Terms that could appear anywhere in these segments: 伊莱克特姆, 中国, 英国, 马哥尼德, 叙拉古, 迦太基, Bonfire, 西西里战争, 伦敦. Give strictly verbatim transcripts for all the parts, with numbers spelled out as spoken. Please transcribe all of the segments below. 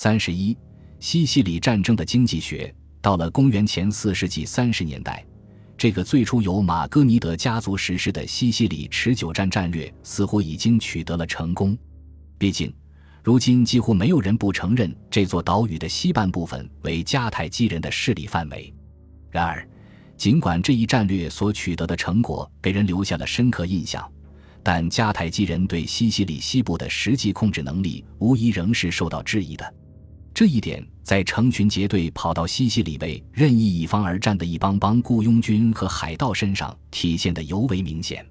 三十一，西西里战争的经济学。到了公元前四世纪三十年代，这个最初由马哥尼德家族实施的西西里持久战战略似乎已经取得了成功。毕竟，如今几乎没有人不承认这座岛屿的西半部分为迦太基人的势力范围。然而，尽管这一战略所取得的成果给人留下了深刻印象，但迦太基人对西西里西部的实际控制能力无疑仍是受到质疑的。这一点在成群结队跑到西西里为任意一方而战的一帮帮雇佣军和海盗身上体现得尤为明显。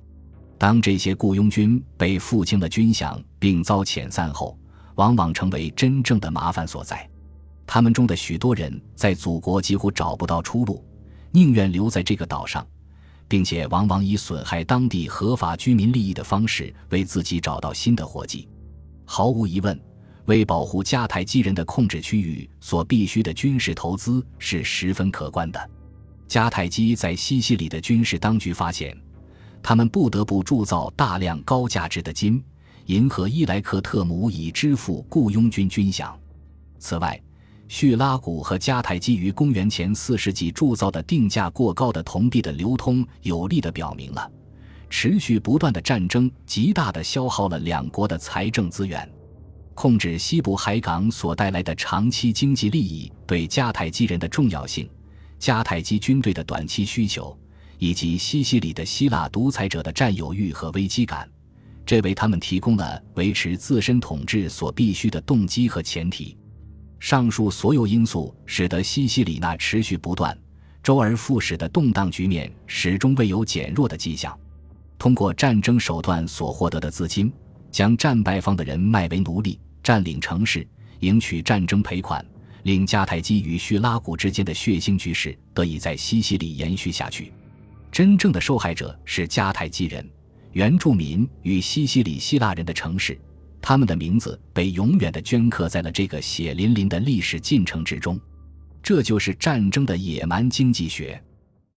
当这些雇佣军被付清了军饷并遭遣散后，往往成为真正的麻烦所在。他们中的许多人在祖国几乎找不到出路，宁愿留在这个岛上，并且往往以损害当地合法居民利益的方式为自己找到新的活计。毫无疑问，为保护迦太基人的控制区域所必须的军事投资是十分可观的。迦太基在西西里的军事当局发现，他们不得不铸造大量高价值的金、银和伊莱克特姆以支付雇佣军军饷。此外，叙拉古和迦太基于公元前四世纪铸造的定价过高的铜币的流通有力地表明了，持续不断的战争极大地消耗了两国的财政资源。控制西部海港所带来的长期经济利益对迦太基人的重要性、迦太基军队的短期需求，以及西西里的希腊独裁者的占有欲和危机感，这为他们提供了维持自身统治所必须的动机和前提。上述所有因素使得西西里那持续不断、周而复始的动荡局面始终未有减弱的迹象。通过战争手段所获得的资金，将战败方的人卖为奴隶，占领城市，赢取战争赔款，令迦太基与叙拉古之间的血腥局势得以在西西里延续下去。真正的受害者是迦太基人、原住民与西西里希腊人的城市，他们的名字被永远地镌刻在了这个血淋淋的历史进程之中。这就是战争的野蛮经济学。